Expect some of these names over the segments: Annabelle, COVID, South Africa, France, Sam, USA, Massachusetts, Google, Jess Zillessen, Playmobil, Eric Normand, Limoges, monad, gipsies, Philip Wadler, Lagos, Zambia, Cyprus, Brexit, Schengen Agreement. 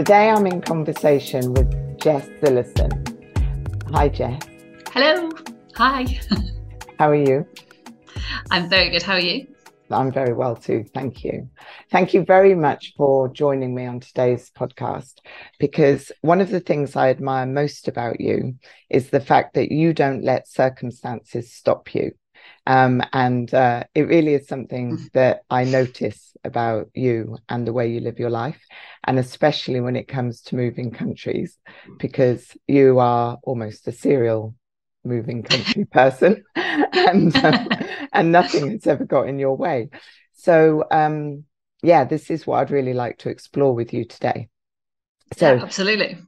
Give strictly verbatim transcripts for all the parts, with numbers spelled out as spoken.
Today I'm in conversation with Jess Zillessen. Hi, Jess. Hello. Hi. How are you? I'm very good. How are you? I'm very well too. Thank you. Thank you very much for joining me on today's podcast, because one of the things I admire most about you is the fact that you don't let circumstances stop you. Um, and uh, it really is something that I notice about you and the way you live your life, and especially when it comes to moving countries, because you are almost a serial moving country person and um, and nothing has ever got in your way. So um yeah this is what I'd really like to explore with you today. So yeah, absolutely.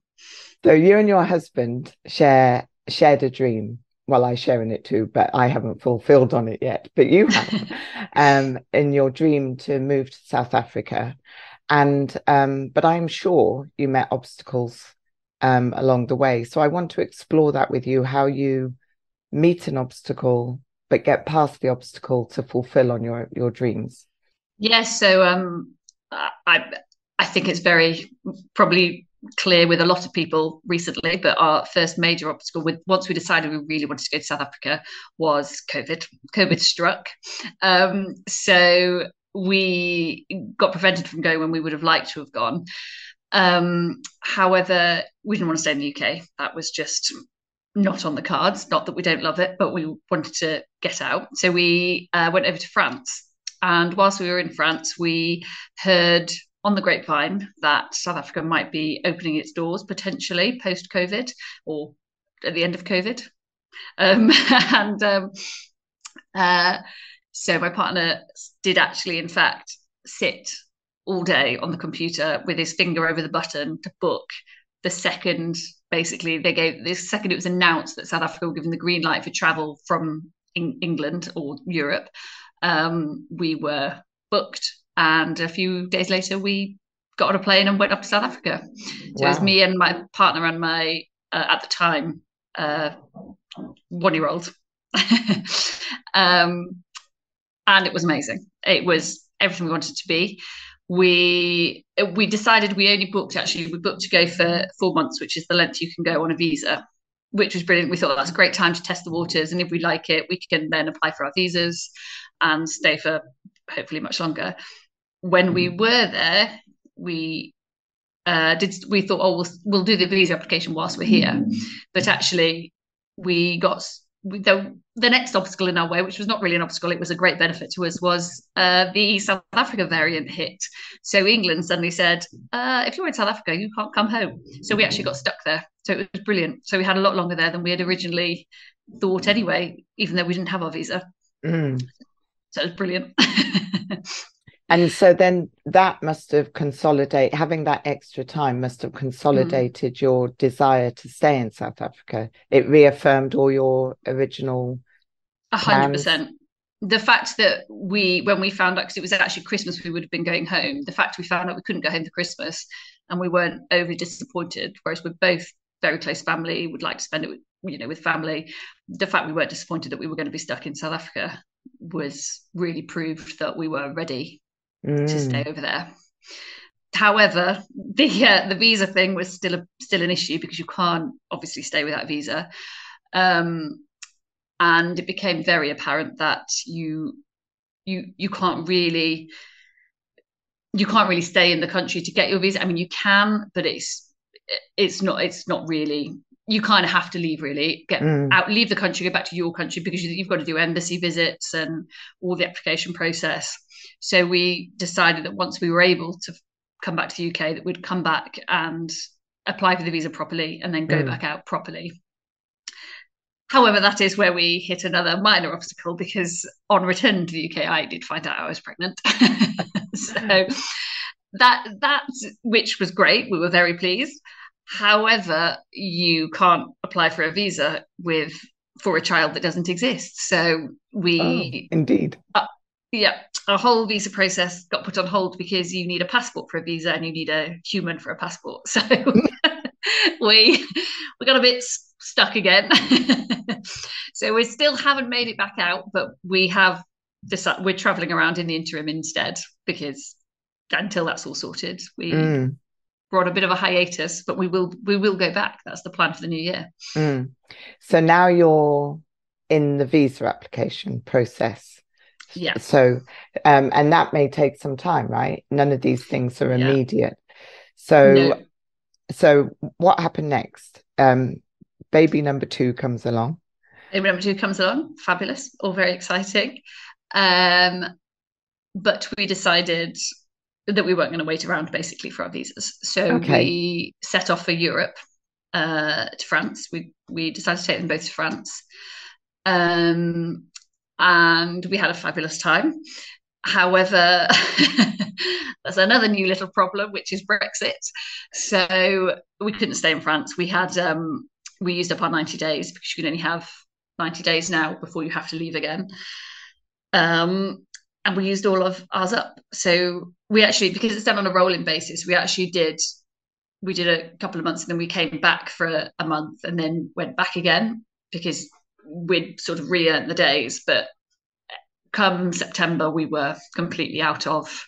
So you and your husband share shared a dream. Well, I share in it too, but I haven't fulfilled on it yet, but you have um in your dream to move to South Africa, and um but I'm sure you met obstacles Um, along the way. So I want to explore that with you, how you meet an obstacle but get past the obstacle to fulfill on your your dreams. Yes, yeah, so um I I think it's very probably clear with a lot of people recently, but our first major obstacle with once we decided we really wanted to go to South Africa was COVID. COVID struck. Um so we got prevented from going when we would have liked to have gone. Um, however, we didn't want to stay in the U K. That was just not on the cards. Not that we don't love it, but we wanted to get out. So we uh, went over to France. And whilst we were in France, we heard on the grapevine that South Africa might be opening its doors potentially post-COVID or at the end of COVID. Um, and um, uh, so my partner did actually, in fact, sit all day on the computer with his finger over the button to book the second, basically they gave the second it was announced that South Africa were given the green light for travel from in- England or Europe. Um, we were booked, and a few days later we got on a plane and went up to South Africa. So wow. It was me and my partner and my uh, at the time uh, one-year-old. um, and it was amazing. It was everything we wanted to be. We we decided we only booked, actually, we booked to go for four months, which is the length you can go on a visa, which was brilliant. We thought that's a great time to test the waters. And if we like it, we can then apply for our visas and stay for hopefully much longer. When we were there, we uh, did. We thought, oh, we'll, we'll do the visa application whilst we're here. But actually, we got... The, the next obstacle in our way, which was not really an obstacle, it was a great benefit to us, was uh, the South Africa variant hit. So England suddenly said, uh, if you're in South Africa, you can't come home. So we actually got stuck there. So it was brilliant. So we had a lot longer there than we had originally thought anyway, even though we didn't have our visa. Mm. So it was brilliant. And so then that must have consolidated, having that extra time must have consolidated mm. your desire to stay in South Africa. It reaffirmed all your original plans. one hundred percent. The fact that we, when we found out, because it was actually Christmas, we would have been going home. The fact we found out we couldn't go home for Christmas and we weren't overly disappointed, whereas we're both very close family, would like to spend it with, you know, with family. The fact we weren't disappointed that we were going to be stuck in South Africa was really proved that we were ready Mm. to stay over there. However, the uh, the visa thing was still a, still an issue, because you can't obviously stay without a visa, um, and it became very apparent that you you you can't really you can't really stay in the country to get your visa. I mean, you can, but it's it's not it's not really. You kind of have to leave, really, get mm. out, leave the country, go back to your country, because you've got to do embassy visits and all the application process. So we decided that once we were able to come back to the U K, that we'd come back and apply for the visa properly and then go mm. back out properly. However, that is where we hit another minor obstacle, because on return to the U K, I did find out I was pregnant. so that that which was great. We were very pleased. However, you can't apply for a visa with for a child that doesn't exist. So we oh, indeed. Uh, yeah. Our whole visa process got put on hold, because you need a passport for a visa and you need a human for a passport. So we we got a bit stuck again. So we still haven't made it back out, but we have decided we're traveling around in the interim instead, because until that's all sorted, we mm. we're on a bit of a hiatus, but we will we will go back. That's the plan for the new year. Mm. So now you're in the visa application process. Yeah. So um, and that may take some time, right? None of these things are yeah. immediate. So no. so what happened next? Um, baby number two comes along. Baby number two comes along. Fabulous. All very exciting. Um, but we decided that we weren't going to wait around basically for our visas. So okay. we set off for Europe, uh, to France. We we decided to take them both to France. Um, and we had a fabulous time. However, that's another new little problem, which is Brexit. So we couldn't stay in France. We had um, we used up our ninety days, because you can only have ninety days now before you have to leave again. Um, and we used all of ours up. So we actually, because it's done on a rolling basis, we actually did, we did a couple of months and then we came back for a, a month and then went back again, because we'd sort of re-earned the days. But come September, we were completely out of,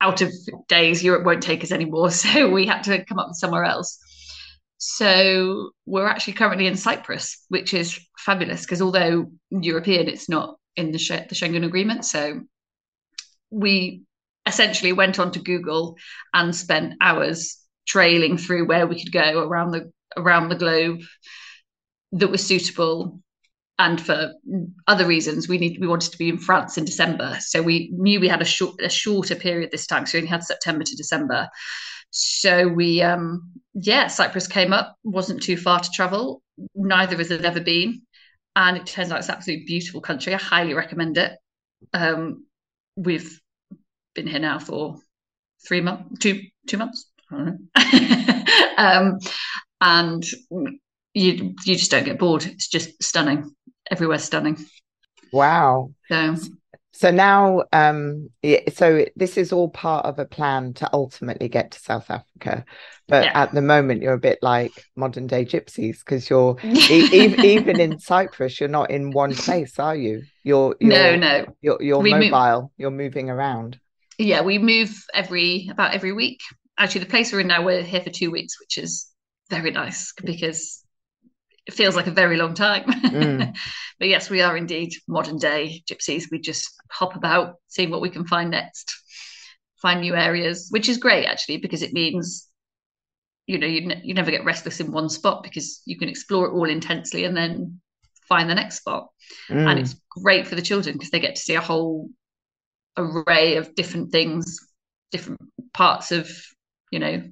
out of days. Europe won't take us anymore. So we had to come up with somewhere else. So we're actually currently in Cyprus, which is fabulous, because although European, it's not in the, Sch- the Schengen Agreement. So we essentially went onto Google and spent hours trailing through where we could go around the around the globe that was suitable. And for other reasons, we need we wanted to be in France in December. So we knew we had a short a shorter period this time. So we only had September to December. So we, um, yeah, Cyprus came up, wasn't too far to travel. Neither has it ever been. And it turns out it's an absolutely beautiful country. I highly recommend it. Um, we've been here now for three months, two two months. I don't know. um, and you you just don't get bored. It's just stunning. Everywhere's stunning. Wow. So so now, um, so this is all part of a plan to ultimately get to South Africa. But yeah. at the moment, you're a bit like modern day gypsies, because you're e- e- even in Cyprus, you're not in one place, are you? You're, you're no, no. You're, you're mobile. Move, you're moving around. Yeah, we move every about every week. Actually, the place we're in now, we're here for two weeks, which is very nice, because it feels like a very long time. Mm. But yes, we are indeed modern day gypsies. We just hop about, seeing what we can find next, find new areas, which is great actually, because it means, you know, you, n- you never get restless in one spot, because you can explore it all intensely and then find the next spot. Mm. And it's great for the children, because they get to see a whole array of different things, different parts of, you know,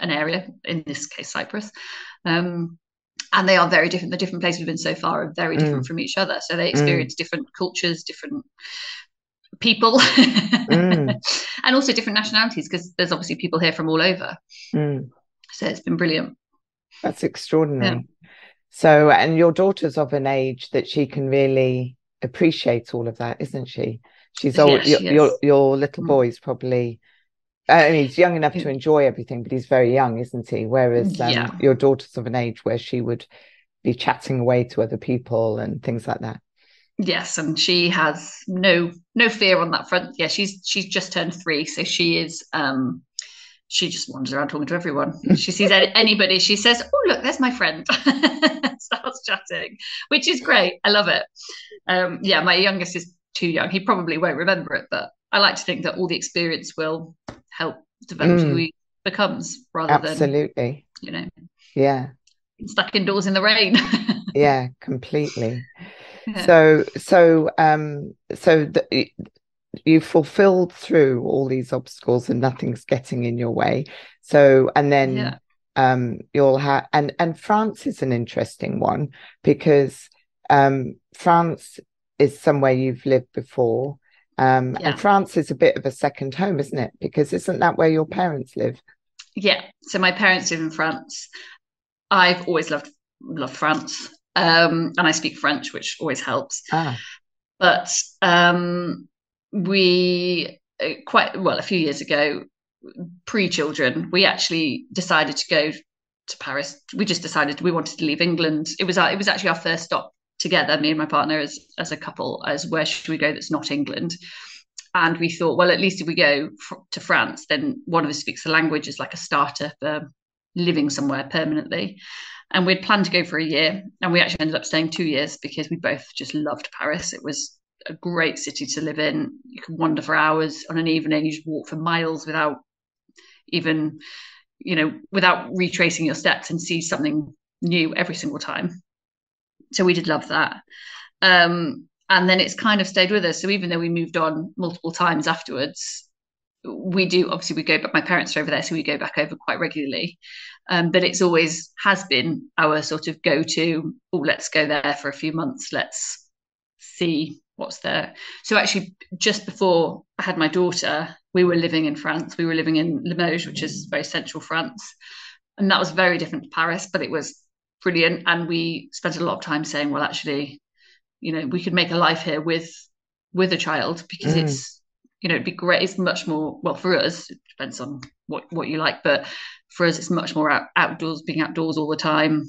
an area, in this case, Cyprus. Um, and they are very different. The different places we've been so far are very different mm. from each other. So they experience mm. different cultures, different people, mm. and also different nationalities, because there's obviously people here from all over. Mm. So it's been brilliant. That's extraordinary. Yeah. So, and your daughter's of an age that she can really appreciate all of that, isn't she? She's old. Yeah, your, she your, your little mm. boy's probably... I mean, he's young enough to enjoy everything, but he's very young, isn't he? Whereas um, yeah. your daughter's of an age where she would be chatting away to other people and things like that. Yes, and she has no no fear on that front. Yeah, she's she's just turned three, so she is um, she just wanders around talking to everyone. She sees anybody, she says, "Oh, look, there's my friend," starts chatting, which is great. I love it. Um, yeah, my youngest is too young. He probably won't remember it, but I like to think that all the experience will help develop mm. who he becomes, rather absolutely. than, you know, yeah, stuck indoors in the rain. Yeah, completely. Yeah. So, so, um, so th- you fulfilled through all these obstacles, and nothing's getting in your way. So, and then yeah. um, you'll have, and and France is an interesting one, because um, France is somewhere you've lived before. Um, yeah. And France is a bit of a second home, isn't it? Because isn't that where your parents live? Yeah. So my parents live in France. I've always loved loved France, um, and I speak French, which always helps. Ah. But um, we quite well a few years ago, pre-children, we actually decided to go to Paris. We just decided we wanted to leave England. It was our, it was actually our first stop together, me and my partner, as as a couple, as where should we go that's not England? And we thought, well, at least if we go fr- to France, then one of us speaks the language as like a starter for living somewhere permanently. And we'd planned to go for a year, and we actually ended up staying two years because we both just loved Paris. It was a great city to live in. You could wander for hours on an evening. You just walk for miles without even, you know, without retracing your steps, and see something new every single time. So we did love that. Um, and then it's kind of stayed with us. So even though we moved on multiple times afterwards, we do, obviously we go back, my parents are over there, so we go back over quite regularly. Um, but it's always has been our sort of go-to, oh, let's go there for a few months. Let's see what's there. So actually, just before I had my daughter, we were living in France. We were living in Limoges, which is very central France. And that was very different to Paris, but it was brilliant. And we spent a lot of time saying, well, actually, you know, we could make a life here with with a child, because mm. it's, you know, it'd be great. It's much more, well, for us, it depends on what, what you like, but for us, it's much more out, outdoors, being outdoors all the time,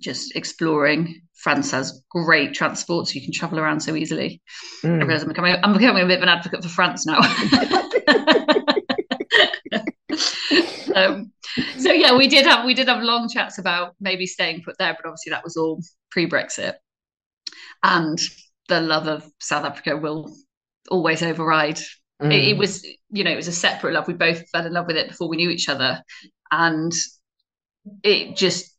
just exploring. France has great transport, so you can travel around so easily. Mm. I realise I'm becoming, I'm becoming a bit of an advocate for France now. um, so yeah, we did have we did have long chats about maybe staying put there, but obviously that was all pre-Brexit. And the love of South Africa will always override. Mm. It, it was, you know, it was a separate love. We both fell in love with it before we knew each other, and it just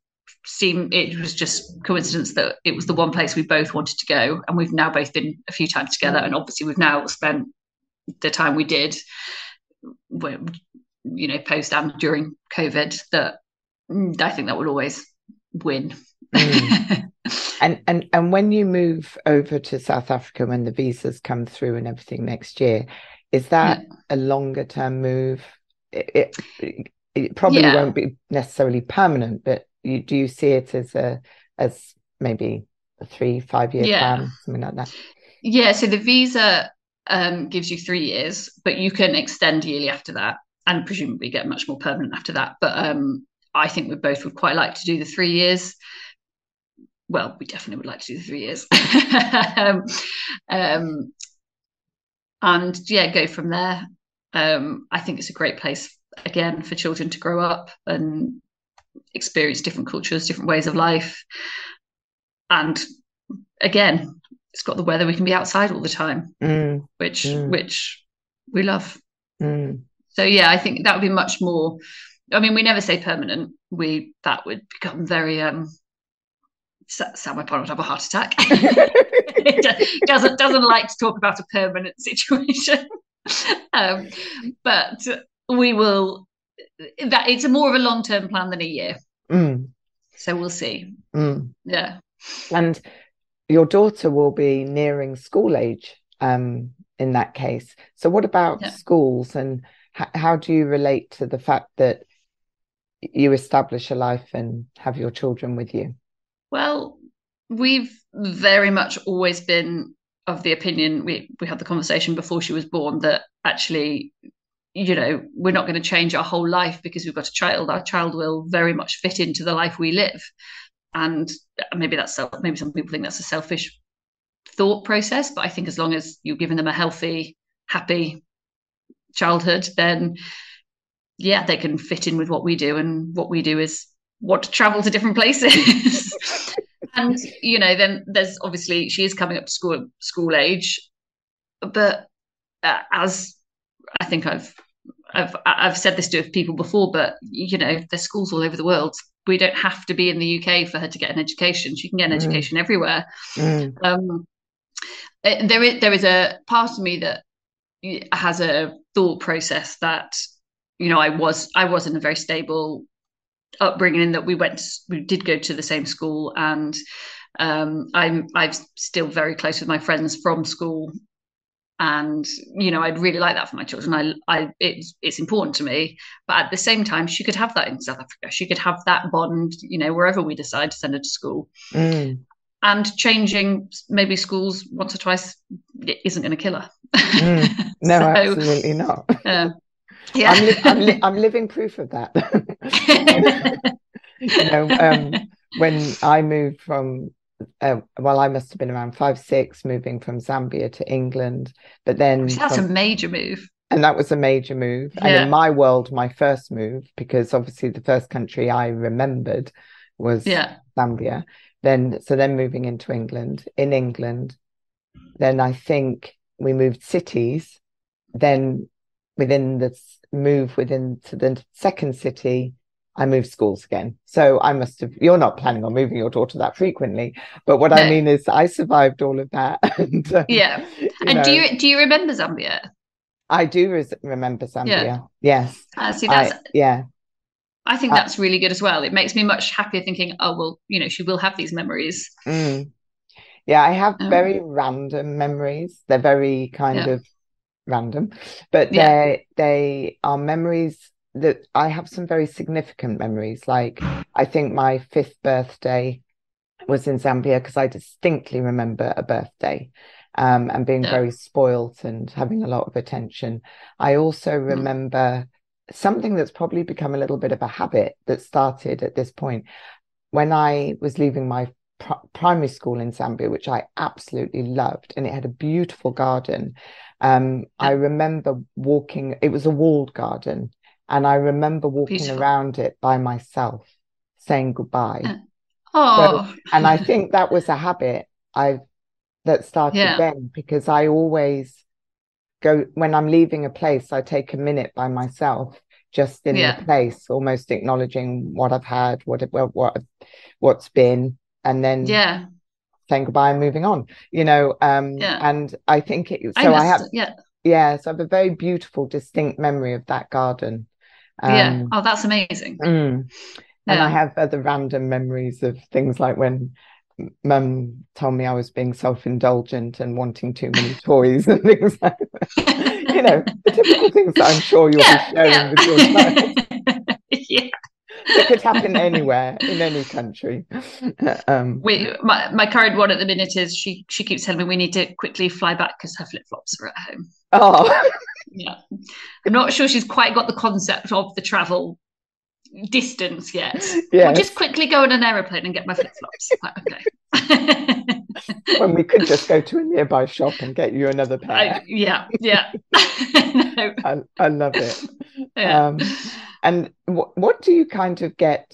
seemed it was just coincidence that it was the one place we both wanted to go. And we've now both been a few times together, and obviously we've now spent the time we did, you know, post and during COVID. That I think that will always win. Mm. And and and when you move over to South Africa, when the visas come through and everything next year, is that yeah. a longer term move? It, it, it probably yeah. won't be necessarily permanent, but you, do you see it as a as maybe a three five year yeah. plan, something like that? Yeah. So the visa um, gives you three years, but you can extend yearly after that, and presumably get much more permanent after that. But um, I think we both would quite like to do the three years. Well, we definitely would like to do the three years, um, um, and yeah, go from there. Um, I think it's a great place again for children to grow up and experience different cultures, different ways of life. And again, it's got the weather; we can be outside all the time, mm. which mm. which we love. Mm. So yeah, I think that would be much more. I mean, we never say permanent. We that would become very. Um, Sam, I probably have a heart attack. It doesn't doesn't like to talk about a permanent situation, um, but we will. That it's a more of a long term plan than a year, mm. so we'll see. Mm. Yeah, and your daughter will be nearing school age um, in that case. So, what about yeah. schools, and h- how do you relate to the fact that you establish a life and have your children with you? Well, we've very much always been of the opinion, we, we had the conversation before she was born, that actually, you know, we're not going to change our whole life because we've got a child. Our child will very much fit into the life we live. And maybe that's, maybe some people think that's a selfish thought process, but I think as long as you're giving them a healthy, happy childhood, then yeah, they can fit in with what we do. And what we do is want to travel to different places. And you know, then there's obviously she is coming up to school school age, but uh, as I think I've I've I've said this to people before, but you know, there's schools all over the world. We don't have to be in the U K for her to get an education. She can get an mm. education everywhere. Mm. Um, there is there is a part of me that has a thought process that, you know, I was I was in a very stable upbringing, in that we went we did go to the same school, and um I'm I'm still very close with my friends from school, and you know, I'd really like that for my children. I I it's it's important to me, but at the same time, she could have that in South Africa. She could have that bond, you know, wherever we decide to send her to school. Mm. And changing maybe schools once or twice isn't going to kill her. Mm. No, so, absolutely not. Uh, Yeah. I'm, li- I'm, li- I'm living proof of that. You know, um, when I moved from uh, well, I must have been around five, six, moving from Zambia to England. But then that's from, a major move. And that was a major move. Yeah. And in my world, my first move, because obviously the first country I remembered was yeah. Zambia. Then so then moving into England, in England, then I think we moved cities. Then within the move within to the second city, I moved schools again. So I must have, you're not planning on moving your daughter that frequently, but what no. I mean is I survived all of that. and, um, yeah. And you know, do you do you remember Zambia? I do res- remember Zambia. Yeah. Yes. Uh, see, that's, I, yeah. I think I, that's really good as well. It makes me much happier thinking, oh, well, you know, she will have these memories. Mm. Yeah, I have um, very random memories. They're very kind yeah. of random, but yeah. they they are memories that I have some very significant memories. Like I think my fifth birthday was in Zambia because I distinctly remember a birthday um, and being yeah. very spoilt and having a lot of attention. I also remember mm. something that's probably become a little bit of a habit that started at this point. When I was leaving my pr- primary school in Zambia, which I absolutely loved, and it had a beautiful garden. Um, I remember walking, it was a walled garden. And I remember walking Beautiful. around it by myself, saying goodbye. Uh, oh, so, and I think that was a habit I've that started yeah. then, because I always go when I'm leaving a place. I take a minute by myself, just in yeah. the place, almost acknowledging what I've had, what what, what what's been, and then yeah. saying goodbye and moving on. You know, um, yeah. and I think it. So I, must, I have. Yeah. Yeah, so I have a very beautiful, distinct memory of that garden. Um, yeah. Oh, that's amazing. Mm. Yeah. And I have other random memories of things like when Mum told me I was being self-indulgent and wanting too many toys and things like that. You know, the typical things that I'm sure you'll yeah, be sharing yeah. with your child. yeah. It could happen anywhere in any country. Um, we, my, my current one at the minute is she she keeps telling me we need to quickly fly back because her flip-flops are at home. Oh. Yeah. I'm not sure she's quite got the concept of the travel distance yet. Yes. I'll just quickly go on an aeroplane and get my flip-flops. Okay. When we could just go to a nearby shop and get you another pair. I, yeah, yeah. no. I, I love it. Yeah. Um, and w- what do you kind of get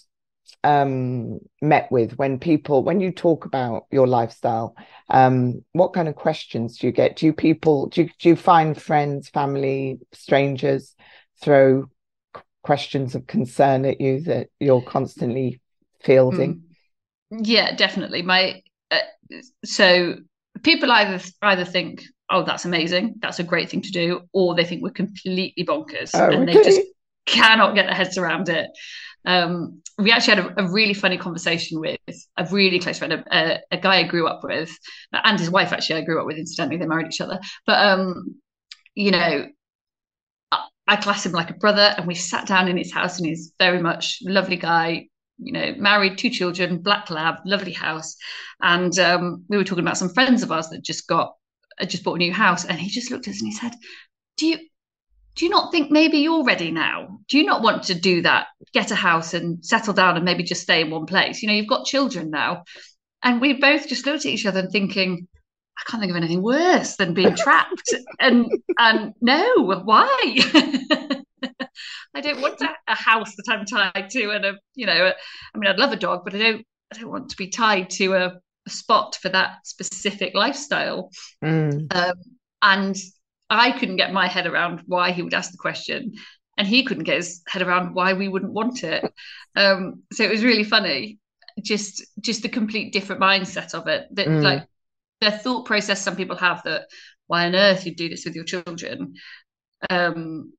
um, met with when people, when you talk about your lifestyle, um, what kind of questions do you get? Do you people, do you, do you find friends, family, strangers throw c- questions of concern at you that you're constantly fielding? Mm. Yeah, definitely. My uh, so people either either think, oh, that's amazing, that's a great thing to do, or they think we're completely bonkers oh, and okay. they just cannot get their heads around it. Um, we actually had a, a really funny conversation with a really close friend, a, a, a guy I grew up with, and his wife, actually, I grew up with, incidentally, they married each other. But, um, you know, I, I class him like a brother, and we sat down in his house, and he's very much a lovely guy, you know, married, two children, black lab, lovely house. And um, we were talking about some friends of ours that just got, just bought a new house, and he just looked at us and he said, do you, Do you not think maybe you're ready now? Do you not want to do that? Get a house and settle down and maybe just stay in one place. You know, you've got children now. And we both just looked at each other and thinking, I can't think of anything worse than being trapped. and and no, why? I don't want a house that I'm tied to. And, a, you know, a, I mean, I'd love a dog, but I don't, I don't want to be tied to a, a spot for that specific lifestyle. Mm. Um, and I couldn't get my head around why he would ask the question, and he couldn't get his head around why we wouldn't want it. Um, so it was really funny, just just the complete different mindset of it. That mm. like the thought process some people have that why on earth you'd do this with your children. Um,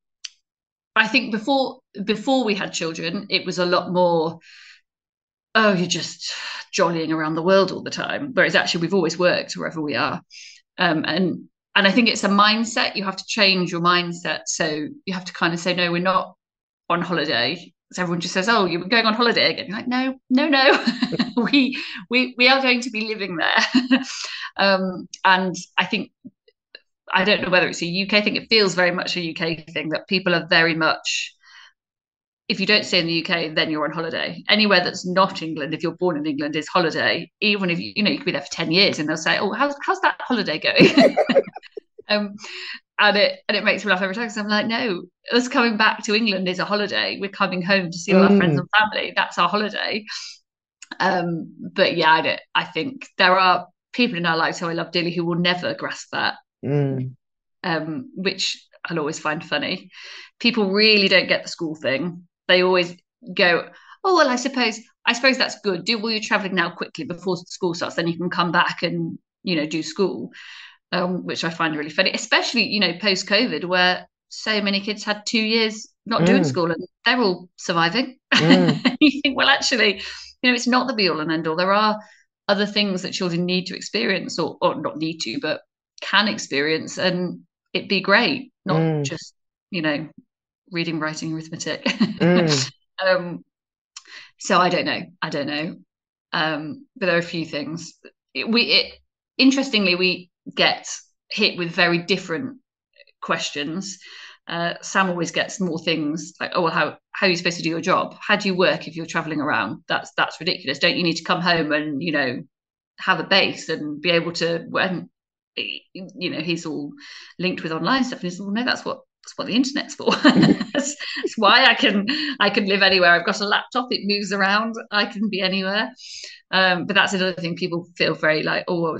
I think before before we had children, it was a lot more, oh, you're just jollying around the world all the time. Whereas actually we've always worked wherever we are, um, and. And I think it's a mindset. You have to change your mindset. So you have to kind of say, no, we're not on holiday. So everyone just says, oh, you're going on holiday again. You're like, no, no, no. we we we are going to be living there. um, and I think, I don't know whether it's a U K thing. It feels very much a U K thing that people are very much if you don't stay in the U K, then you're on holiday. Anywhere that's not England, if you're born in England, is holiday. Even if, you know, you could be there for ten years and they'll say, oh, how's, how's that holiday going? um, and it and it makes me laugh every time, because I'm like, no, us coming back to England is a holiday. We're coming home to see all mm. our friends and family. That's our holiday. Um, but yeah, I, I think there are people in our lives who I love dearly who will never grasp that, mm. um, which I'll always find funny. People really don't get the school thing. They always go, oh, well, I suppose, I suppose that's good. Do all your traveling now quickly before school starts, then you can come back and, you know, do school, um, which I find really funny, especially, you know, post-COVID, where so many kids had two years not mm. doing school and they're all surviving. Mm. You think, well, actually, you know, it's not the be all and end all. There are other things that children need to experience, or, or not need to, but can experience, and it'd be great, not mm. just, you know, reading, writing, arithmetic. mm. um so I don't know I don't know um but there are a few things we it, interestingly we get hit with very different questions. uh Sam always gets more things like, oh well, how how are you supposed to do your job? How do you work if you're traveling around? That's that's ridiculous. Don't you need to come home and, you know, have a base and be able to, when, you know, he's all linked with online stuff and he's all, no, that's what that's what the internet's for. that's, that's why I can I can live anywhere. I've got a laptop, it moves around, I can be anywhere. Um but that's another thing, people feel very like, oh,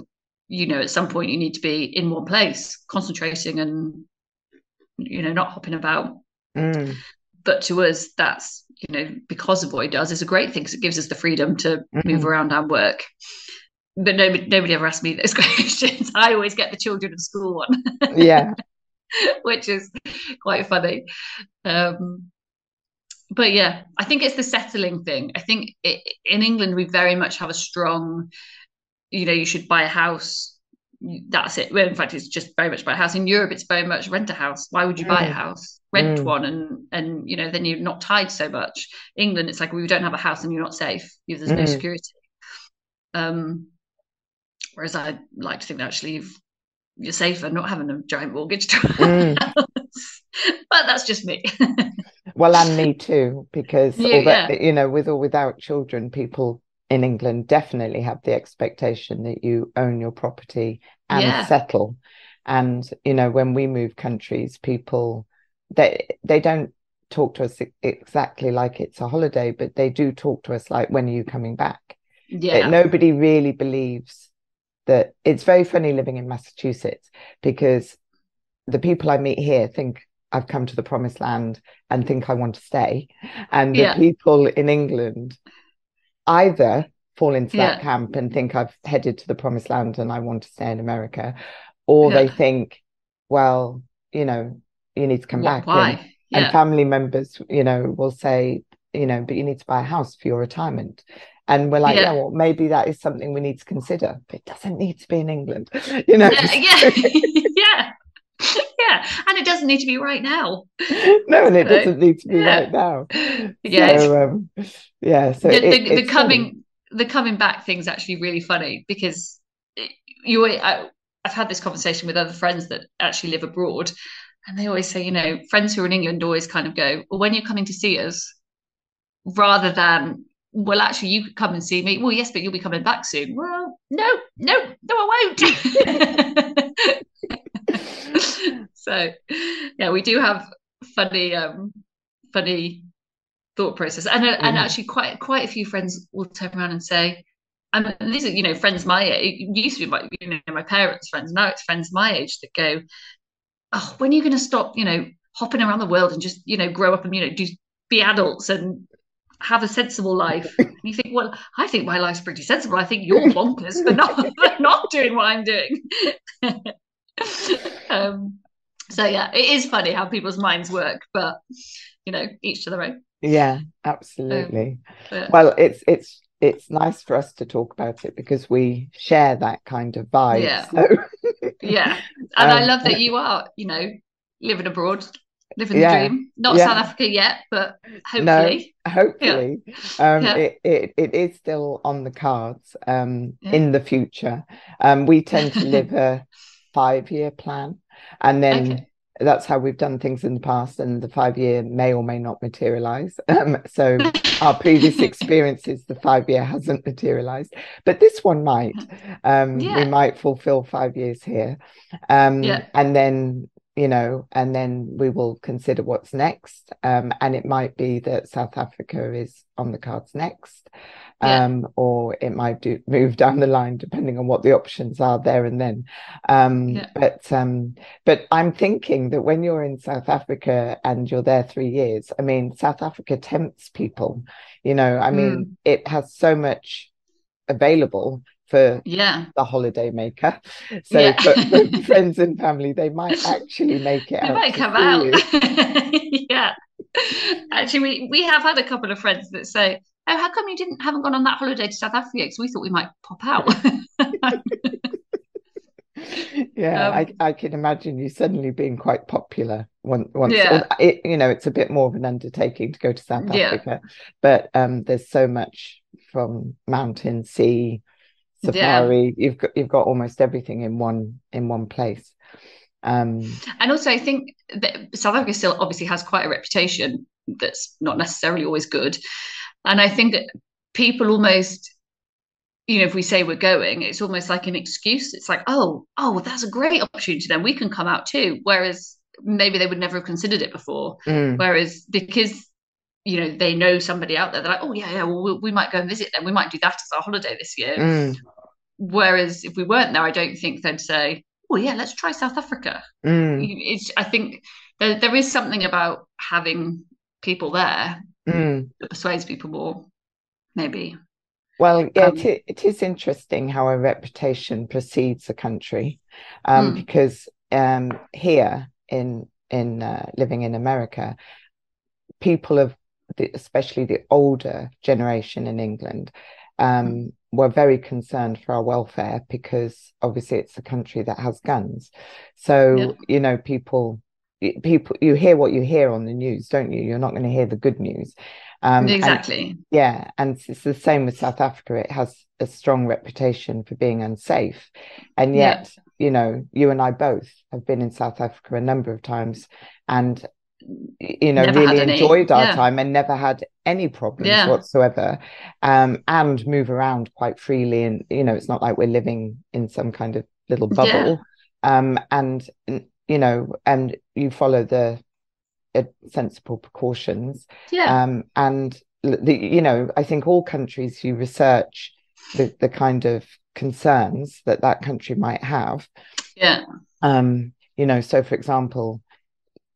you know, at some point you need to be in one place concentrating and, you know, not hopping about. mm. But to us, that's, you know, because of what he does, is a great thing, because it gives us the freedom to mm. move around and work. But nobody, nobody ever asked me those questions. I always get the children of school one. Yeah. Which is quite funny. Um, but yeah, I think it's the settling thing. I think it, in England, we very much have a strong, you know, you should buy a house. That's it. Well, in fact, it's just very much buy a house. In Europe, it's very much rent a house. Why would you mm. buy a house? Rent mm. one, and, and, you know, then you're not tied so much. England, it's like, well, you don't have a house and you're not safe. There's mm. no security. Um, Whereas I like to think that actually you've, you're safer not having a giant mortgage to mm. house. But that's just me. Well, and me too, because yeah, although, yeah. you know, with or without children, people in England definitely have the expectation that you own your property and yeah. settle. And, you know, when we move countries, people, they they don't talk to us exactly like it's a holiday, but they do talk to us like, when are you coming back? Yeah. That nobody really believes that. It's very funny living in Massachusetts, because the people I meet here think I've come to the promised land and think I want to stay. And yeah. the people in England either fall into yeah. that camp and think I've headed to the promised land and I want to stay in America, or yeah. they think, well, you know, you need to come well, back. Why? And, yeah. and family members, you know, will say, you know, but you need to buy a house for your retirement. And we're like, yeah. oh, well, maybe that is something we need to consider, but it doesn't need to be in England, you know. Yeah, yeah, yeah, yeah. And it doesn't need to be right now. No, and it so, doesn't need to be yeah. right now. Yeah, so, um, yeah. So the, it, the, the coming, funny. the coming back thing's actually really funny, because you, I, I've had this conversation with other friends that actually live abroad, and they always say, you know, friends who are in England always kind of go, well, when you're coming to see us, rather than, well, actually, you could come and see me. Well, yes, but you'll be coming back soon. Well, no, no, no, I won't. So, yeah, we do have funny, um, funny thought process, and mm. and actually, quite quite a few friends will turn around and say, and these are, you know, friends my age. It used to be my, you know, my parents' friends. Now it's friends my age that go, oh, when are you going to stop, you know, hopping around the world and just, you know, grow up and, you know, do be adults and have a sensible life? And you think, well, I think my life's pretty sensible. I think you're bonkers for not for not doing what I'm doing. Um, so yeah, it is funny how people's minds work, but, you know, each to their own. Yeah, absolutely. Um, but, well, it's it's it's nice for us to talk about it because we share that kind of vibe. Yeah, so. Yeah, and um, I love that you are, you know, living abroad. Living yeah. the dream. Not yeah. South Africa yet, but hopefully. No, hopefully. Yeah. Um, yeah. It, it, it is still on the cards um, yeah. in the future. Um, we tend to live a five-year plan, and then okay. that's how we've done things in the past, and the five-year may or may not materialize. Um, so our previous experiences, the five-year hasn't materialized, but this one might. Um, yeah. We might fulfill five years here. Um, yeah. And then, you know, and then we will consider what's next. Um, and it might be that South Africa is on the cards next, um, yeah. or it might do, move down the line, depending on what the options are there and then. Um, yeah. But um, but I'm thinking that when you're in South Africa and you're there three years, I mean, South Africa tempts people, you know, I mean, mm. it has so much available for yeah. the holiday maker, so yeah. for, for friends and family, they might actually make it. They out might come out. Yeah, actually, we we have had a couple of friends that say, "Oh, how come you didn't haven't gone on that holiday to South Africa? Because we thought we might pop out." Yeah, um, I I can imagine you suddenly being quite popular once. once yeah. It, you know, it's a bit more of an undertaking to go to South Africa, yeah. but um, there's so much from mountain, sea, safari, yeah. you've got you've got almost everything in one in one place. Um and also I think that South Africa still obviously has quite a reputation that's not necessarily always good, and I think that people almost, you know, if we say we're going, it's almost like an excuse. It's like, oh oh well, that's a great opportunity, then we can come out too, whereas maybe they would never have considered it before. mm. Whereas because, you know, they know somebody out there, they're like, oh yeah, yeah, well, we, we might go and visit them. We might do that as our holiday this year. Mm. Whereas if we weren't there, I don't think they'd say, oh yeah, let's try South Africa. Mm. It's, I think there, there is something about having people there mm. that persuades people more, maybe. Well, yeah, um, it, it is interesting how a reputation precedes a country, um, mm. because um, here in in uh, living in America, people have, especially the older generation in England, um, were very concerned for our welfare, because obviously it's a country that has guns. So, yep. you know, people, people, you hear what you hear on the news, don't you? You're not going to hear the good news. Um, exactly. And, yeah. And it's the same with South Africa. It has a strong reputation for being unsafe. And yet, yep. you know, you and I both have been in South Africa a number of times, and you know, never really enjoyed our yeah. time and never had any problems yeah. whatsoever, um, and move around quite freely, and you know, it's not like we're living in some kind of little bubble. yeah. Um, and you know, and you follow the uh, sensible precautions. yeah. Um, and the, you know, I think all countries, you research the, the kind of concerns that that country might have. Yeah. Um, you know, so for example,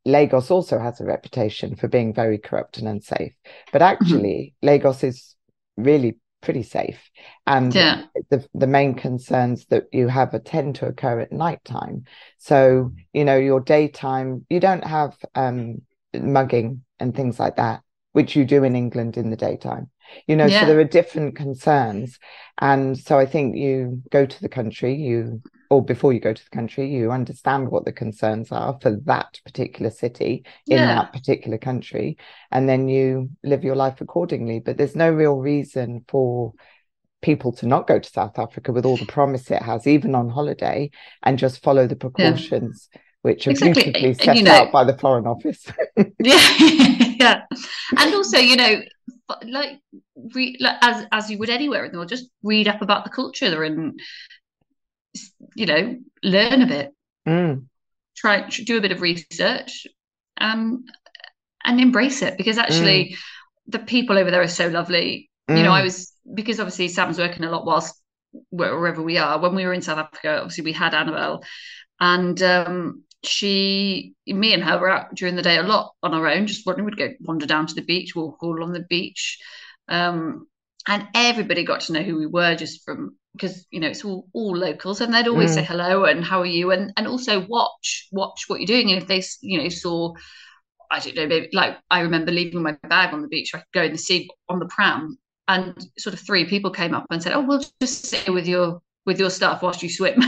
Lagos also has a reputation for being very corrupt and unsafe, but actually mm-hmm. Lagos is really pretty safe, and yeah. the, the main concerns that you have tend to occur at night time. So, you know, your daytime, you don't have um, mugging and things like that, which you do in England in the daytime, you know, yeah. so there are different concerns. And so I think you go to the country, you or before you go to the country, you understand what the concerns are for that particular city in yeah. that particular country, and then you live your life accordingly. But there's no real reason for people to not go to South Africa with all the promise it has, even on holiday, and just follow the precautions, yeah. which are exactly. beautifully set you know, out by the Foreign Office. yeah, yeah. And also, you know, like, re- like as, as you would anywhere in the world, just read up about the culture and, you know, learn a bit, mm. try do a bit of research, um, and embrace it, because actually mm. the people over there are so lovely. Mm. You know, I was, because obviously Sam's working a lot whilst wherever we are. When we were in South Africa, obviously we had Annabelle, and um, she, me and her were out during the day a lot on our own, just wondering, we'd go wander down to the beach, walk all along the beach, um, and everybody got to know who we were just from, because, you know, it's all, all locals, and they'd always mm. say hello and how are you, and and also watch watch what you're doing. And if they, you know, saw, I don't know, maybe like I remember leaving my bag on the beach, I could go in the sea on the pram, and sort of three people came up and said, oh, we'll just sit here with your with your stuff whilst you swim.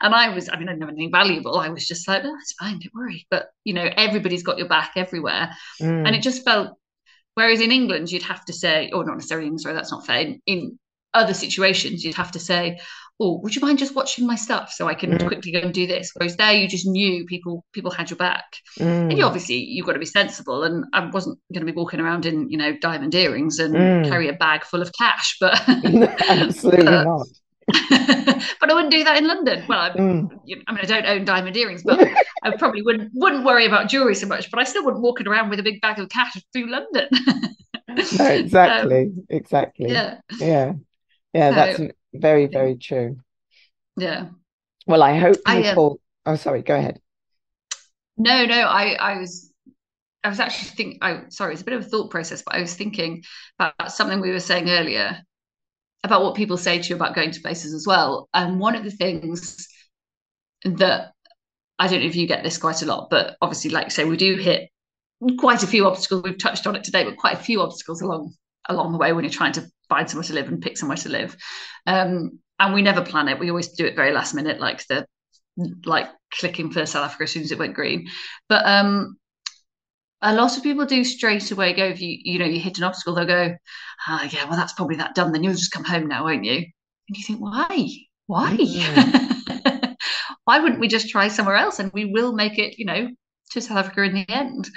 And I was, I mean, I didn't have anything valuable. I was just like, oh, it's fine, don't worry. But, you know, everybody's got your back everywhere. Mm. And it just felt, whereas in England you'd have to say, or not necessarily, sorry, that's not fair, in other situations you'd have to say, oh, would you mind just watching my stuff so I can mm. quickly go and do this? Whereas there you just knew people people had your back. Mm. And you obviously, you've got to be sensible. And I wasn't going to be walking around in, you know, diamond earrings and mm. carry a bag full of cash. But absolutely but, not. But I wouldn't do that in London. Well, I, mm. you know, I mean, I don't own diamond earrings, but I probably wouldn't wouldn't worry about jewellery so much. But I still wouldn't walk it around with a big bag of cash through London. No, exactly, um, exactly. Yeah, yeah, yeah. So, that's very, very true. Yeah. Well, I hope people. I, um, oh, sorry. Go ahead. No, no. I, I was, I was actually thinking. I sorry, it's a bit of a thought process, but I was thinking about something we were saying earlier, about what people say to you about going to places as well. And um, one of the things that, I don't know if you get this quite a lot, but obviously, like you say, we do hit quite a few obstacles. We've touched on it today, but quite a few obstacles along along the way when you're trying to find somewhere to live and pick somewhere to live. Um, and we never plan it. We always do it very last minute, like the like clicking for South Africa as soon as it went green. But um, a lot of people do straight away go, if you, you know, you hit an obstacle, they'll go, ah, yeah, well, that's probably that done. Then you'll just come home now, won't you? And you think, why? Why? Mm-hmm. Why wouldn't we just try somewhere else? And we will make it, you know, to South Africa in the end.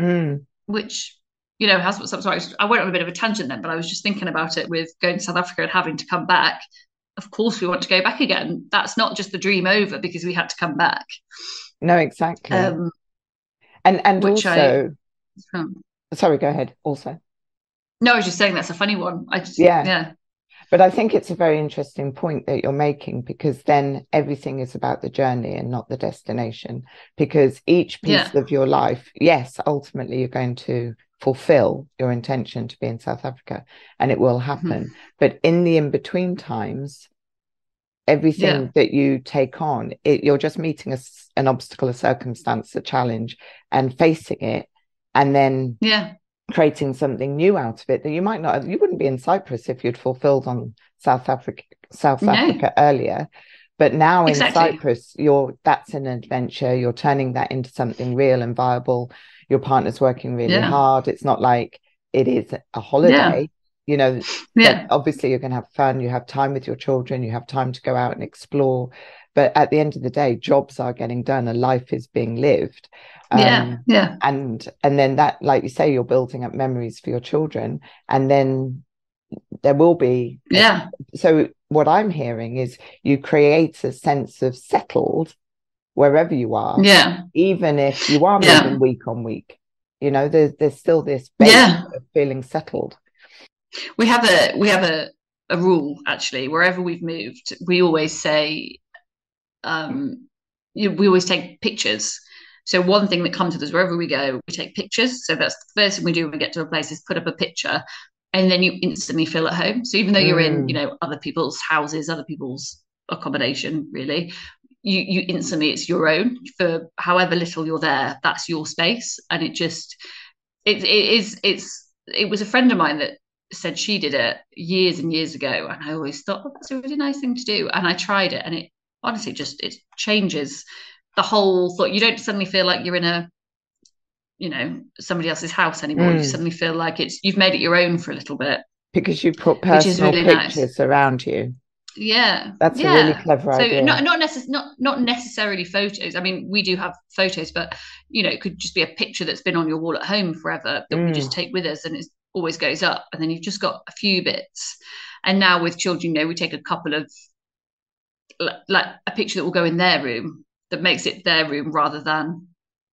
Mm. Which, you know, has some sorry, I went on a bit of a tangent then, but I was just thinking about it with going to South Africa and having to come back. Of course, we want to go back again. That's not just the dream over because we had to come back. No, exactly. Um, and and which also, I, um, sorry, go ahead. Also, no, I was just saying that's a funny one. I just, yeah, yeah. But I think it's a very interesting point that you're making, because then everything is about the journey and not the destination, because each piece yeah. of your life, yes, ultimately you're going to fulfill your intention to be in South Africa and it will happen. Mm-hmm. But in the in-between times, everything yeah. that you take on, it, you're just meeting a, an obstacle, a circumstance, a challenge and facing it, and then yeah. creating something new out of it that you might not, you wouldn't be in Cyprus if you'd fulfilled on South Africa, South no. Africa earlier. But now exactly. in Cyprus, you're that's an adventure. You're turning that into something real and viable. Your partner's working really yeah. hard. It's not like it is a holiday. Yeah. You know, yeah. obviously you're going to have fun. You have time with your children. You have time to go out and explore. But at the end of the day, jobs are getting done and life is being lived. Um, yeah, yeah. And and then that, like you say, you're building up memories for your children. And then there will be. Yeah. So what I'm hearing is you create a sense of settled wherever you are. Yeah. Even if you are moving yeah. week on week, you know, there's, there's still this base yeah. of feeling settled. We have a we have a, a rule, actually, wherever we've moved, we always say um, you know, we always take pictures. So one thing that comes with us wherever we go, we take pictures. So that's the first thing we do when we get to a place is put up a picture, and then you instantly feel at home. So even though you're mm. in, you know, other people's houses, other people's accommodation, really, you you instantly it's your own for however little you're there. That's your space, and it just it it is it's it was a friend of mine that said she did it years and years ago, and I always thought, oh, that's a really nice thing to do, and I tried it, and it honestly just it changes the whole thought. You don't suddenly feel like you're in a you know somebody else's house anymore. Mm. You suddenly feel like it's you've made it your own for a little bit, because you put personal really pictures nice. Around you. Yeah, that's yeah. a really clever so idea. Not not, necess- not not necessarily photos. I mean, we do have photos, but you know, it could just be a picture that's been on your wall at home forever that mm. we just take with us, and it always goes up. And then you've just got a few bits. And now with children, you know, we take a couple of like, like a picture that will go in their room that makes it their room rather than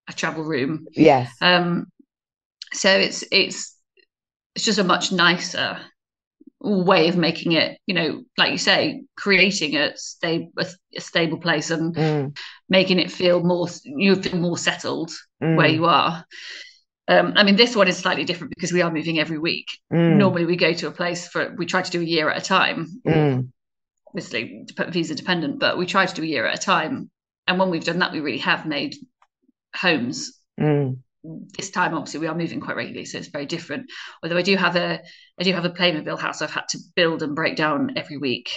a travel room. Yes. Um. So it's it's it's just a much nicer way of making it, you know, like you say, creating a, sta- a, a stable place and mm. making it feel more, you feel more settled mm. where you are. Um, I mean, this one is slightly different because we are moving every week. Mm. Normally we go to a place for, we try to do a year at a time, mm. obviously visa dependent, but we try to do a year at a time. And when we've done that, we really have made homes. Mm. This time, obviously, we are moving quite regularly, so it's very different. Although I do have a, I do have a Playmobil house I've had to build and break down every week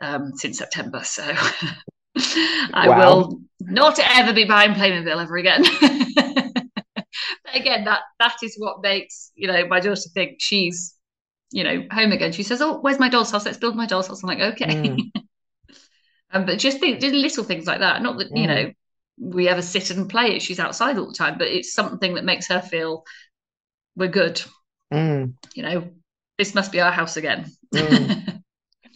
um, since September. So I wow. will not ever be buying Playmobil ever again. But again, that that is what makes you know my daughter think she's you know home again. She says, "Oh, where's my doll's house? Let's build my doll's house." I'm like, "Okay." Mm. Um, but just think, just little things like that. Not that, mm. you know, we ever sit and play it. She's outside all the time, but it's something that makes her feel we're good. Mm. You know, this must be our house again. Mm.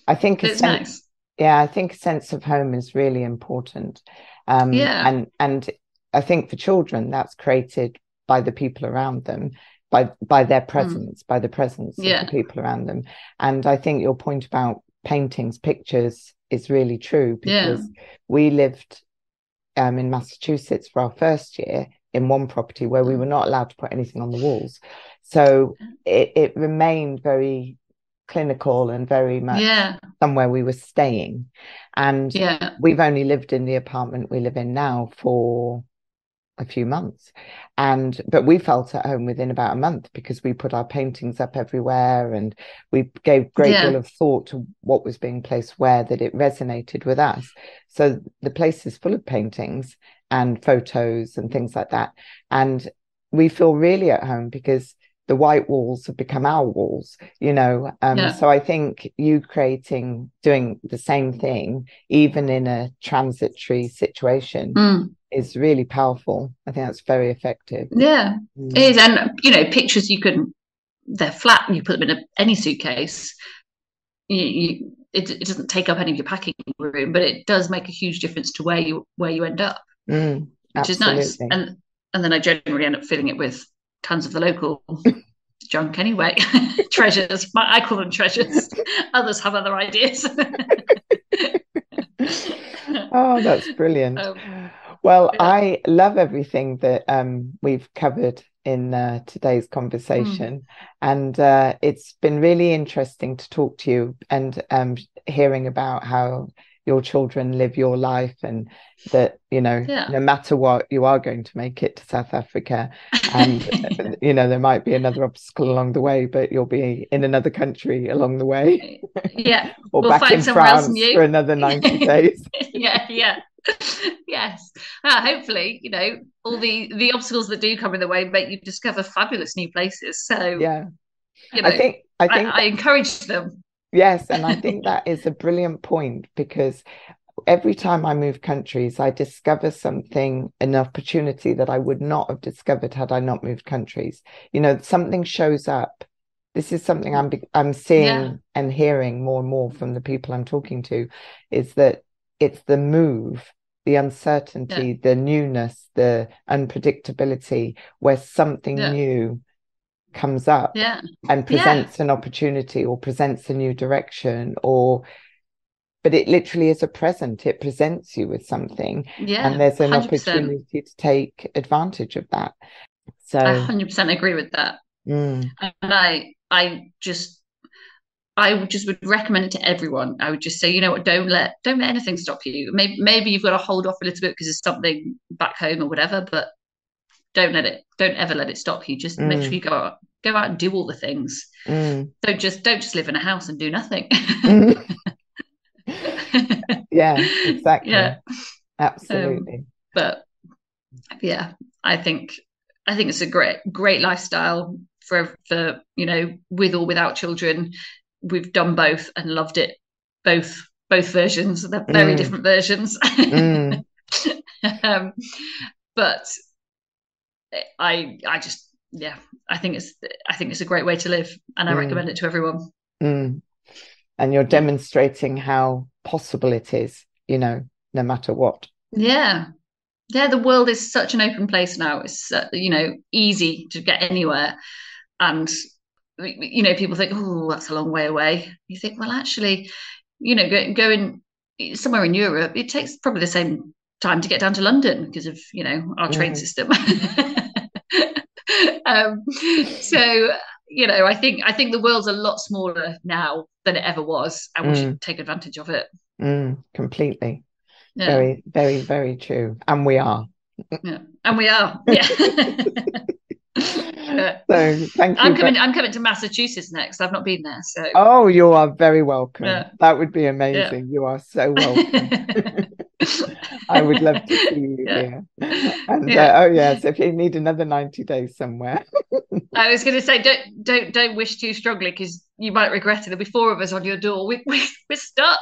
I think it's sense, nice. Yeah, I think a sense of home is really important. Um, yeah. And, and I think for children, that's created by the people around them, by by their presence, mm. by the presence yeah. of the people around them. And I think your point about paintings, pictures is really true, because yeah. we lived um, in Massachusetts for our first year in one property where we were not allowed to put anything on the walls. So it, it remained very clinical and very much yeah. somewhere we were staying. And yeah. we've only lived in the apartment we live in now for a few months, and but we felt at home within about a month, because we put our paintings up everywhere and we gave a great yeah. deal of thought to what was being placed where, that it resonated with us. So the place is full of paintings and photos and things like that, and we feel really at home because the white walls have become our walls, you know. Um, yeah. So I think you creating, doing the same thing, even in a transitory situation, mm. is really powerful. I think that's very effective. Yeah, mm. it is. And, you know, pictures, you can, they're flat and you put them in a, any suitcase. You, you, it, it doesn't take up any of your packing room, but it does make a huge difference to where you where you end up, mm, which is nice. And, and then I generally end up filling it with tons of the local junk anyway. Treasures. I call them treasures. Others have other ideas. Oh, that's brilliant. Um, well, yeah. I love everything that um, we've covered in uh, today's conversation. Mm. And uh, it's been really interesting to talk to you and um, hearing about how your children live your life, and that, you know, yeah. no matter what, you are going to make it to South Africa, and you know, there might be another obstacle along the way, but you'll be in another country along the way. Yeah. Or we'll back in France for another ninety days. Yeah, yeah. Yes. Uh, hopefully, you know, all the the obstacles that do come in the way make you discover fabulous new places. So yeah, you know, I think I think I, that- I encourage them. Yes, and I think that is a brilliant point, because every time I move countries, I discover something, an opportunity that I would not have discovered had I not moved countries. You know, something shows up. This is something I'm I'm seeing yeah. and hearing more and more from the people I'm talking to, is that it's the move, the uncertainty, yeah. the newness, the unpredictability, where something yeah. new comes up yeah. and presents yeah. an opportunity, or presents a new direction, or but it literally is a present. It presents you with something, yeah, and there's an one hundred percent opportunity to take advantage of that. So I one hundred percent agree with that. Mm. And I I just I would just would recommend it to everyone. I would just say, you know what, don't let don't let anything stop you. Maybe maybe you've got to hold off a little bit because there's something back home or whatever, but Don't let it, don't ever let it stop you. Just mm. make sure you go out, go out and do all the things. Mm. Don't just, don't just live in a house and do nothing. Yeah, exactly. Yeah. Absolutely. Um, but yeah, I think, I think it's a great, great lifestyle for, for, you know, with or without children. We've done both and loved it. Both, both versions. They're very mm. different versions. Mm. um, but I I just yeah I think it's I think it's a great way to live, and I mm. recommend it to everyone. Mm. And you're demonstrating how possible it is, you know, no matter what. Yeah, yeah. The world is such an open place now. It's uh, you know, easy to get anywhere, and you know, people think, oh, that's a long way away. You think, well, actually, you know, going go somewhere in Europe, it takes probably the same time to get down to London because of, you know, our train mm. system. um, so, you know, I think I think the world's a lot smaller now than it ever was, and mm. we should take advantage of it. Mm, completely. Yeah. Very, very, very true. And we are. Yeah. And we are. Yeah. So thank you. I'm coming. But... I'm coming to Massachusetts next. I've not been there. So. Oh, you are very welcome. Yeah. That would be amazing. Yeah. You are so welcome. I would love to see you yeah. here. And yeah. uh, oh yes, if you need another ninety days somewhere. I was going to say, don't don't don't wish too strongly, because you might regret it. There'll be four of us on your door. We, we we're stuck.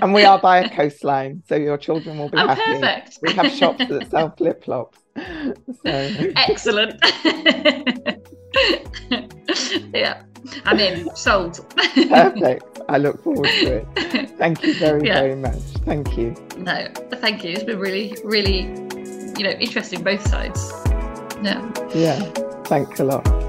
And we are by a coastline, so your children will be oh, happy. Perfect. We have shops that sell flip-flops. So. Excellent. Yeah, I'm in. Sold. Perfect. I look forward to it. Thank you very, yeah. very much. Thank you. No, thank you. It's been really, really, you know, interesting both sides. Yeah. Yeah. Thanks a lot.